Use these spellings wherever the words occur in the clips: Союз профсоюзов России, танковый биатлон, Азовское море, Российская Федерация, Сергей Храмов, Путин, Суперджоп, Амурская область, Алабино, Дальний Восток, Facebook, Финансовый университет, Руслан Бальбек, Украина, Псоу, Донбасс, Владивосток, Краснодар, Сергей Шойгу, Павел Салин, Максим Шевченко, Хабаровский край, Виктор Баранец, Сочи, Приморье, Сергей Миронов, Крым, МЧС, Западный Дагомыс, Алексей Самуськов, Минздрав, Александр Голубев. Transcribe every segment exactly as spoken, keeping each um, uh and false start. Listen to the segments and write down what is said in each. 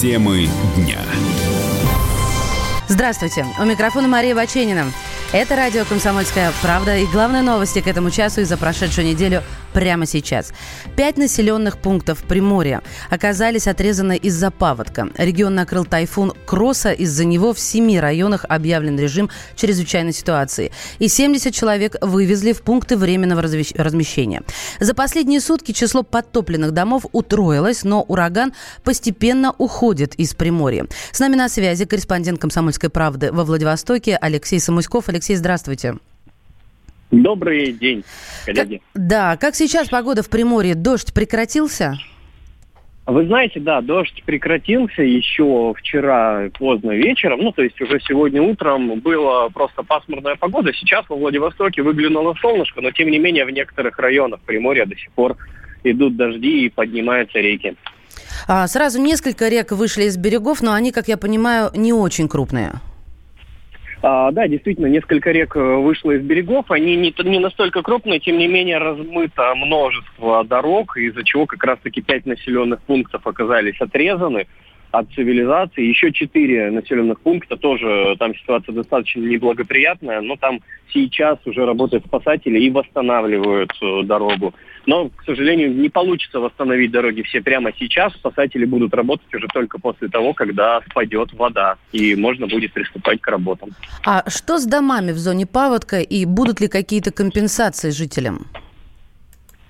Темы дня. Здравствуйте. У микрофона Мария Баченина. Это радио «Комсомольская правда» и главные новости к этому часу и за прошедшую неделю прямо сейчас. Пять населенных пунктов Приморья оказались отрезаны из-за паводка. Регион накрыл тайфун Кроса. Из-за него в семи районах объявлен режим чрезвычайной ситуации. И семьдесят человек вывезли в пункты временного размещения. За последние сутки число подтопленных домов утроилось, но ураган постепенно уходит из Приморья. С нами на связи корреспондент «Комсомольской правды» во Владивостоке Алексей Самуськов. Алексей, здравствуйте. Добрый день, коллеги. Как, да, как сейчас погода в Приморье? Дождь прекратился? Вы знаете, да, дождь прекратился еще вчера поздно вечером. Ну, то есть уже сегодня утром была просто пасмурная погода. Сейчас во Владивостоке выглянуло солнышко, но тем не менее в некоторых районах Приморья до сих пор идут дожди и поднимаются реки. А, сразу несколько рек вышли из берегов, но они, как я понимаю, не очень крупные. А, да, действительно, несколько рек вышло из берегов. Они не, не настолько крупные, тем не менее размыто множество дорог, из-за чего как раз-таки пять населенных пунктов оказались отрезаны от цивилизации. Еще четыре населенных пункта тоже, там ситуация достаточно неблагоприятная, но там сейчас уже работают спасатели и восстанавливают дорогу. Но, к сожалению, не получится восстановить дороги все прямо сейчас. Спасатели будут работать уже только после того, когда спадет вода, и можно будет приступать к работам. А что с домами в зоне паводка, и будут ли какие-то компенсации жителям?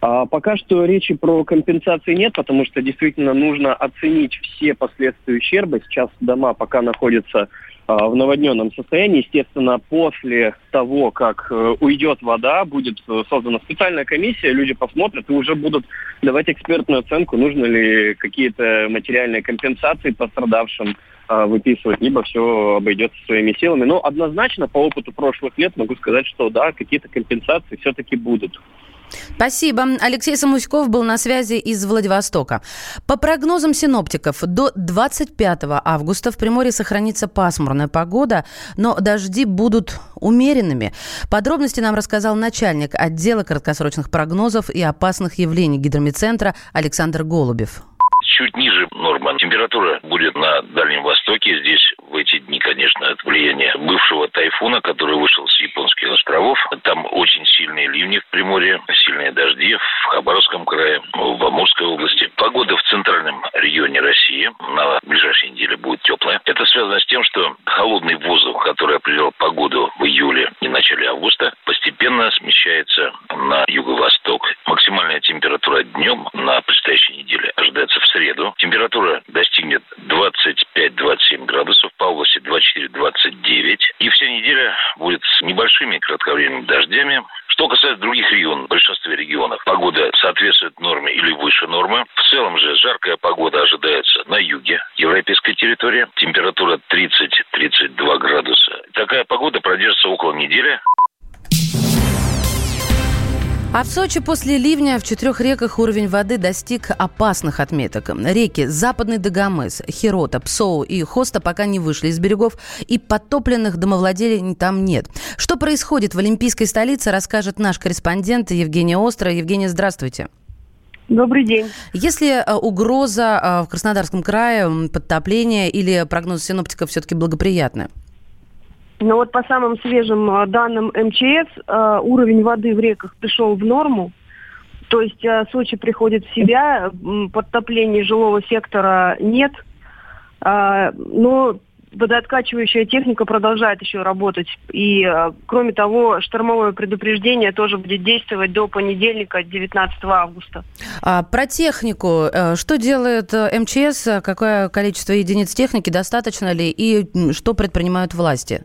А пока что речи про компенсации нет, потому что действительно нужно оценить все последствия ущерба. Сейчас дома пока находятся а, в наводненном состоянии. Естественно, после того, как а, уйдет вода, будет создана специальная комиссия, люди посмотрят и уже будут давать экспертную оценку, нужно ли какие-то материальные компенсации пострадавшим а, выписывать, либо все обойдется своими силами. Но однозначно по опыту прошлых лет могу сказать, что да, какие-то компенсации все-таки будут. Спасибо. Алексей Самуськов был на связи из Владивостока. По прогнозам синоптиков, до двадцать пятого августа в Приморье сохранится пасмурная погода, но дожди будут умеренными. Подробности нам рассказал начальник отдела краткосрочных прогнозов и опасных явлений Гидрометцентра Александр Голубев. Чуть ниже нормы температура будет на Дальнем Востоке. Здесь в эти дни, конечно, от влияния бывшего тайфуна, который вышел с японских островов. Там очень сильные ливни в Приморье, сильные дожди в Хабаровском крае, в Амурской области. Погода в центральном регионе России на ближайшей неделе будет теплая. Это связано с тем, что холодный воздух, который определял погоду в июле и начале августа, постепенно смещается на юго-восток. Максимальная температура днем на предстоящей неделе ожидается в среду. Температура достигнет двадцать пять - двадцать семь градусов, по области двадцать четыре - двадцать девять. И вся неделя будет с небольшими кратковременными дождями. Что касается других регионов, в большинстве регионов погода соответствует норме или выше нормы. В целом же жаркая погода ожидается на юге европейской территории. Температура тридцать - тридцать два градуса. Такая погода продержится около недели. А в Сочи после ливня в четырех реках уровень воды достиг опасных отметок. Реки Западный Дагомыс, Херота, Псоу и Хоста пока не вышли из берегов, и подтопленных домовладений там нет. Что происходит в олимпийской столице, расскажет наш корреспондент Евгений Острый. Евгений, здравствуйте. Добрый день. Если угроза в Краснодарском крае, подтопление или прогнозы синоптиков все-таки благоприятны? Но вот по самым свежим данным эм че эс уровень воды в реках пришел в норму. То есть Сочи приходит в себя, подтоплений жилого сектора нет. Но водооткачивающая техника продолжает еще работать. И кроме того, штормовое предупреждение тоже будет действовать до понедельника, девятнадцатого августа. А про технику. Что делает эм че эс? Какое количество единиц техники? Достаточно ли? И что предпринимают власти?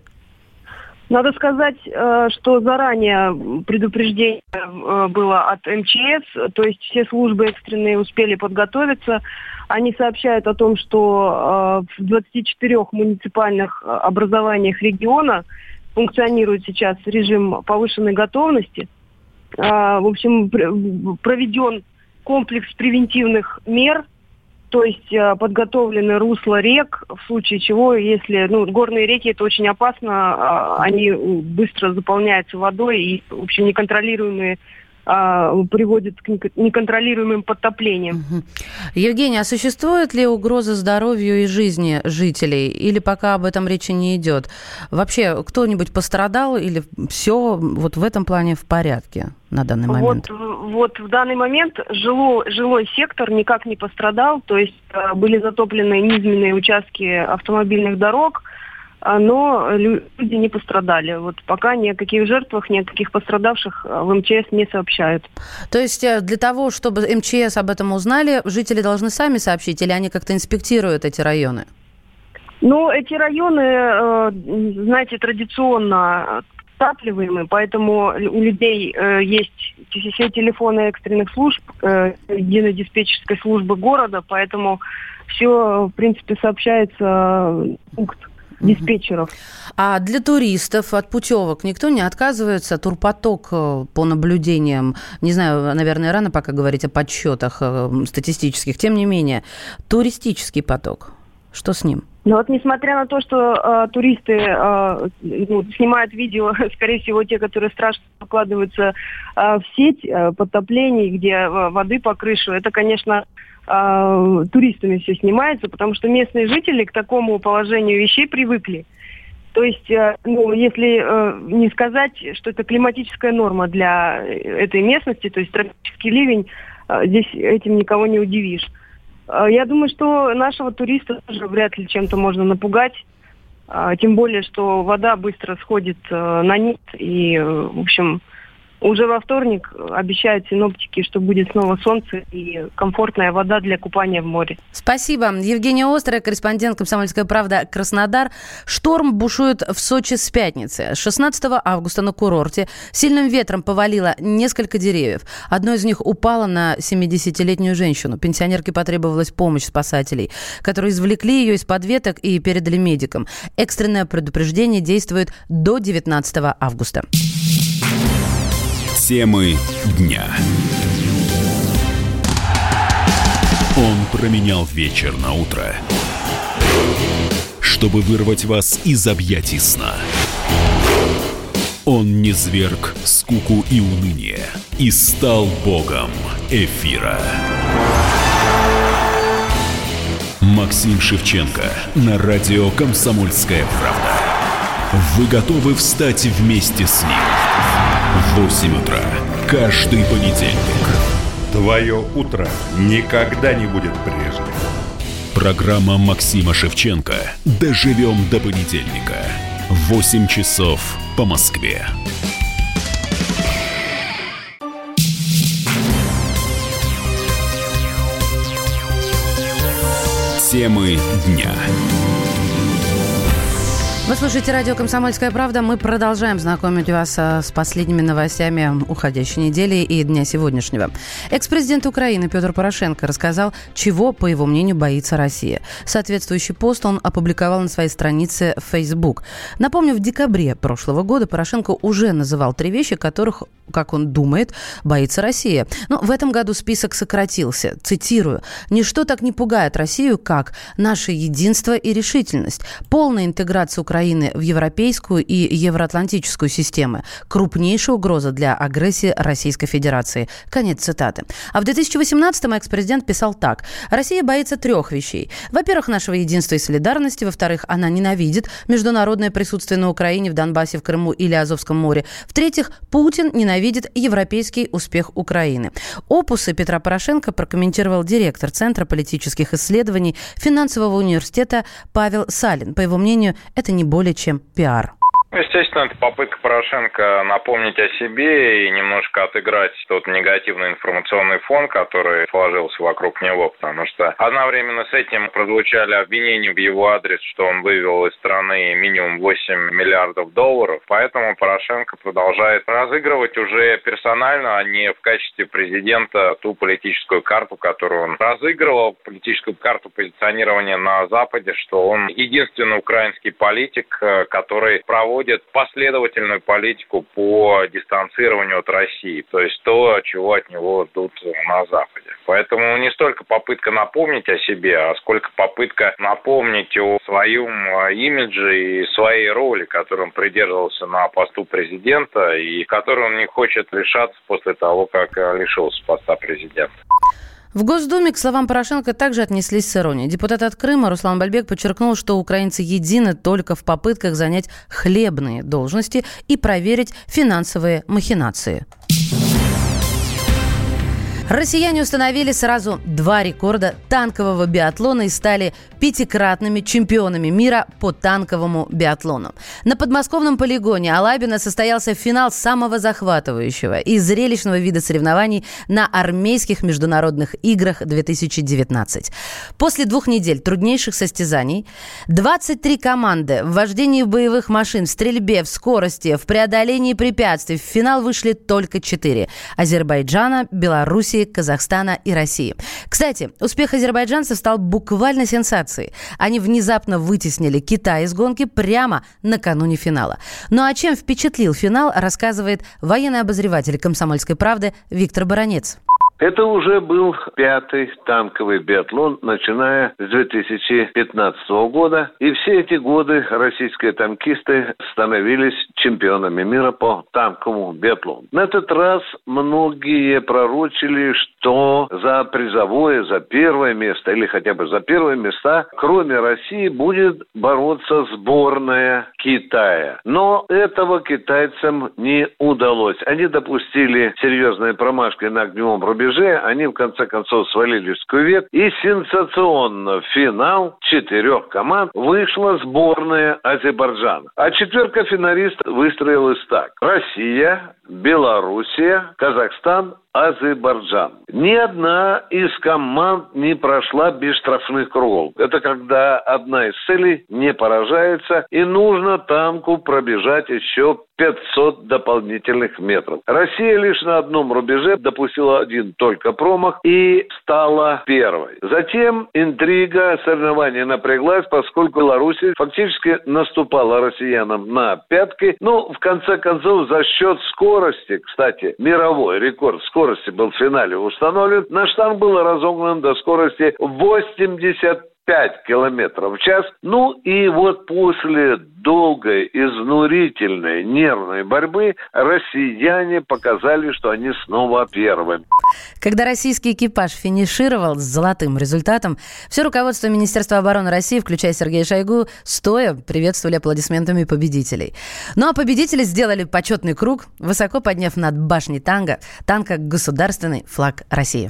Надо сказать, что заранее предупреждение было от эм че эс, то есть все службы экстренные успели подготовиться. Они сообщают о том, что в двадцати четырёх муниципальных образованиях региона функционирует сейчас режим повышенной готовности. В общем, проведен комплекс превентивных мер. То есть подготовлены русла рек, в случае чего, если... Ну, горные реки, это очень опасно, они быстро заполняются водой, и, в общем, неконтролируемые а, приводит к неконтролируемым подтоплениям. Угу. Евгений, а существует ли угроза здоровью и жизни жителей? Или пока об этом речи не идет? Вообще, кто-нибудь пострадал или все вот в этом плане в порядке на данный момент? Вот, вот в данный момент жило, жилой сектор никак не пострадал, то есть были затоплены низменные участки автомобильных дорог, но люди не пострадали. Вот пока ни о каких жертвах, ни о каких пострадавших в МЧС не сообщают. То есть для того, чтобы МЧС об этом узнали, жители должны сами сообщить, или они как-то инспектируют эти районы? Ну, эти районы, знаете, традиционно отапливаемы, поэтому у людей есть все телефоны экстренных служб, единой диспетчерской службы города, поэтому все, в принципе, сообщается пункт диспетчеров. А для туристов от путевок никто не отказывается? Турпоток по наблюдениям, не знаю, наверное, рано пока говорить о подсчетах статистических, тем не менее, туристический поток, что с ним? Ну вот, несмотря на то, что э, туристы э, ну, снимают видео, скорее всего, те, которые страшно выкладываются э, в сеть э, подтоплений, где э, воды по крышу, это, конечно, э, туристами все снимается, потому что местные жители к такому положению вещей привыкли. То есть, э, ну, если э, не сказать, что это климатическая норма для этой местности, то есть тропический ливень, э, здесь этим никого не удивишь. Я думаю, что нашего туриста тоже вряд ли чем-то можно напугать. Тем более, что вода быстро сходит на нет. И, в общем, уже во вторник обещают синоптики, что будет снова солнце и комфортная вода для купания в море. Спасибо. Евгений Острый, корреспондент «Комсомольская правда», Краснодар. Шторм бушует в Сочи с пятницы. шестнадцатого августа на курорте сильным ветром повалило несколько деревьев. Одно из них упало на семидесятилетнюю женщину. Пенсионерке потребовалась помощь спасателей, которые извлекли ее из-под веток и передали медикам. Экстренное предупреждение действует до девятнадцатого августа. Темы дня. Он променял вечер на утро, чтобы вырвать вас из объятий сна. Он низверг скуку и уныние и стал богом эфира. Максим Шевченко на радио «Комсомольская правда». Вы готовы встать вместе с ним? В восемь утра. Каждый понедельник. Твое утро никогда не будет прежним. Программа Максима Шевченко. Доживем до понедельника. восемь часов по Москве. Темы дня. Вы слушаете радио «Комсомольская правда». Мы продолжаем знакомить вас с последними новостями уходящей недели и дня сегодняшнего. Экс-президент Украины Петр Порошенко рассказал, чего, по его мнению, боится Россия. Соответствующий пост он опубликовал на своей странице Facebook. Напомню, в декабре прошлого года Порошенко уже называл три вещи, которых, как он думает, боится Россия. Но в этом году список сократился. Цитирую. «Ничто так не пугает Россию, как наше единство и решительность, полная интеграция Украины Украины в европейскую и евроатлантическую системы. Крупнейшая угроза для агрессии Российской Федерации». Конец цитаты. А в две тысячи восемнадцатом экс-президент писал так. «Россия боится трех вещей. Во-первых, нашего единства и солидарности. Во-вторых, она ненавидит международное присутствие на Украине, в Донбассе, в Крыму или Азовском море. В-третьих, Путин ненавидит европейский успех Украины». Опусы Петра Порошенко прокомментировал директор Центра политических исследований Финансового университета Павел Салин. По его мнению, это не более чем пиар. Естественно, это попытка Порошенко напомнить о себе и немножко отыграть тот негативный информационный фон, который сложился вокруг него, потому что одновременно с этим прозвучали обвинения в его адрес, что он вывел из страны минимум восемь миллиардов долларов, поэтому Порошенко продолжает разыгрывать уже персонально, а не в качестве президента, ту политическую карту, которую он разыгрывал, политическую карту позиционирования на Западе, что он единственный украинский политик, который проводит последовательную политику по дистанцированию от России, то есть то, чего от него ждут на Западе. Поэтому не столько попытка напомнить о себе, а сколько попытка напомнить о своем имидже и своей роли, которой он придерживался на посту президента и которой он не хочет лишаться после того, как лишился поста президента. В Госдуме к словам Порошенко также отнеслись с иронией. Депутат от Крыма Руслан Бальбек подчеркнул, что украинцы едины только в попытках занять хлебные должности и проверить финансовые махинации. Россияне установили сразу два рекорда танкового биатлона и стали пятикратными чемпионами мира по танковому биатлону. На подмосковном полигоне Алабино состоялся финал самого захватывающего и зрелищного вида соревнований на армейских международных играх две тысячи девятнадцать. После двух недель труднейших состязаний двадцать три команды в вождении боевых машин, в стрельбе, в скорости, в преодолении препятствий в финал вышли только четыре – Азербайджана, Беларуси, Казахстана и России. Кстати, успех азербайджанцев стал буквально сенсацией. Они внезапно вытеснили Китай из гонки прямо накануне финала. Ну а чем впечатлил финал, рассказывает военный обозреватель «Комсомольской правды» Виктор Баранец. Это уже был пятый танковый биатлон, начиная с две тысячи пятнадцатого года. И все эти годы российские танкисты становились чемпионами мира по танковому биатлону. На этот раз многие пророчили, что за призовое, за первое место или хотя бы за первые места, кроме России, будет бороться сборная Китая. Но этого китайцам не удалось. Они допустили серьезные промашки на огневом рубеже. Они, в конце концов, свалились в кювет. И сенсационно в финал четырех команд вышла сборная Азербайджана. А четверка финалистов выстроилась так. Россия, Белоруссия, Казахстан, Азербайджан. Ни одна из команд не прошла без штрафных кругов. Это когда одна из целей не поражается, и нужно танку пробежать еще пятьсот дополнительных метров. Россия лишь на одном рубеже допустила один только промах и стала первой. Затем интрига соревнований напряглась, поскольку Беларусь фактически наступала россиянам на пятки. Ну, в конце концов, за счет скорости, кстати, мировой рекорд скорости, скорости был в финале установлен. Наш танк был разогнан до скорости восемьдесят пять километров в час. Ну и вот после долгой, изнурительной, нервной борьбы россияне показали, что они снова первыми. Когда российский экипаж финишировал с золотым результатом, все руководство Министерства обороны России, включая Сергея Шойгу, стоя приветствовали аплодисментами победителей. Ну а победители сделали почетный круг, высоко подняв над башней танка, танка государственный флаг России.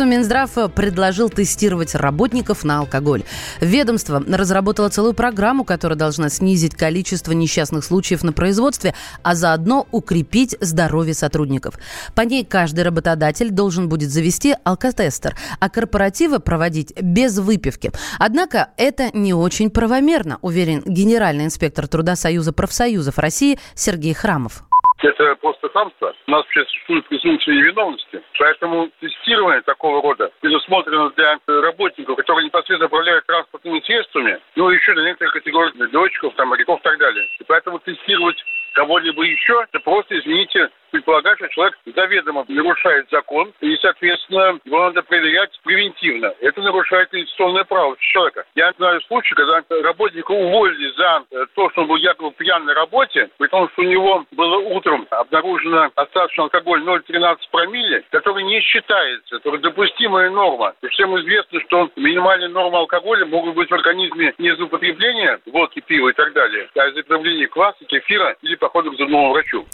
Минздрав предложил тестировать работников на алкоголь. Ведомство разработало целую программу, которая должна снизить количество несчастных случаев на производстве, а заодно укрепить здоровье сотрудников. По ней каждый работодатель должен будет завести алкотестер, а корпоративы проводить без выпивки. Однако это не очень правомерно, уверен генеральный инспектор труда Союза профсоюзов России Сергей Храмов. Это просто хамство. У нас вообще существует презумпция невиновности. Поэтому тестирование такого рода предусмотрено для работников, которые непосредственно управляют транспортными средствами, ну и еще для некоторых категорий, для летчиков, там, моряков и так далее. И поэтому тестировать кого-либо еще, это просто, извините, предполагать, что человек заведомо нарушает закон, и, соответственно, его надо проверять превентивно. Это нарушает конституционное право человека. Я знаю случай, когда работника уволили за то, что он был якобы пьян на работе, при том, что у него было утром обнаружено остаточный алкоголь ноль целых тринадцать сотых промилле, который не считается, это допустимая норма. И всем известно, что минимальные нормы алкоголя могут быть в организме не за употребление водки, пива и так далее, а из-за употребления кваса, кефира или похода к зубному врачу.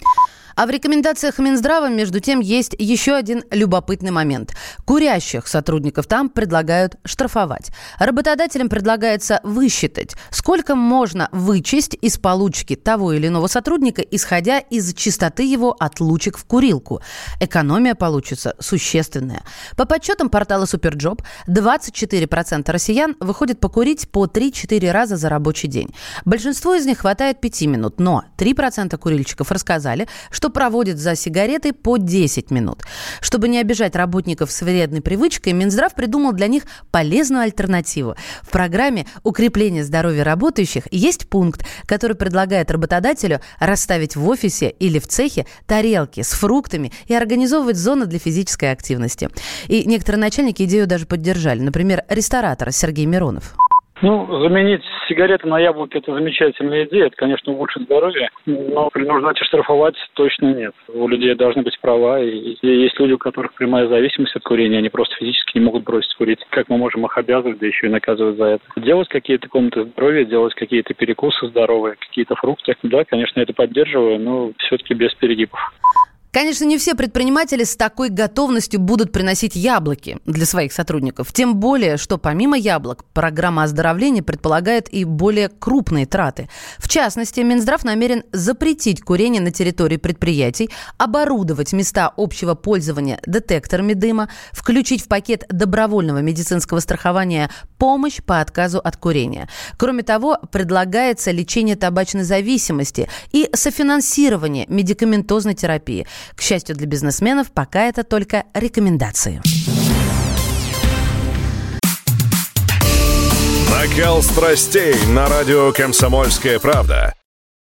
А в рекомендациях Минздрава, между тем, есть еще один любопытный момент. Курящих сотрудников там предлагают штрафовать. Работодателям предлагается высчитать, сколько можно вычесть из получки того или иного сотрудника, исходя из частоты его отлучек в курилку. Экономия получится существенная. По подсчетам портала Суперджоп, двадцать четыре процента россиян выходят покурить по три-четыре раза за рабочий день. Большинству из них хватает пяти минут, но три процента курильщиков рассказали, что проводят за сигареты по десять минут. Чтобы не обижать работников с вредной привычкой, Минздрав придумал для них полезную альтернативу. В программе «Укрепление здоровья работающих» есть пункт, который предлагает работодателю расставить в офисе или в цехе тарелки с фруктами и организовывать зоны для физической активности. И некоторые начальники идею даже поддержали. Например, ресторатор Сергей Миронов. Ну, заменить сигареты на яблоки – это замечательная идея, это, конечно, улучшит здоровье, но принуждать и штрафовать точно нет. У людей должны быть права, и есть люди, у которых прямая зависимость от курения, они просто физически не могут бросить курить. Как мы можем их обязывать, да еще и наказывать за это? Делать какие-то комнаты здоровья, делать какие-то перекусы здоровые, какие-то фрукты. Да, конечно, это поддерживаю, но все-таки без перегибов. Конечно, не все предприниматели с такой готовностью будут приносить яблоки для своих сотрудников. Тем более, что помимо яблок, программа оздоровления предполагает и более крупные траты. В частности, Минздрав намерен запретить курение на территории предприятий, оборудовать места общего пользования детекторами дыма, включить в пакет добровольного медицинского страхования помощь по отказу от курения. Кроме того, предлагается лечение табачной зависимости и софинансирование медикаментозной терапии. К счастью для бизнесменов, пока это только рекомендации. Накал страстей на радио «Комсомольская правда».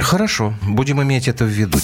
Хорошо, будем иметь это в виду.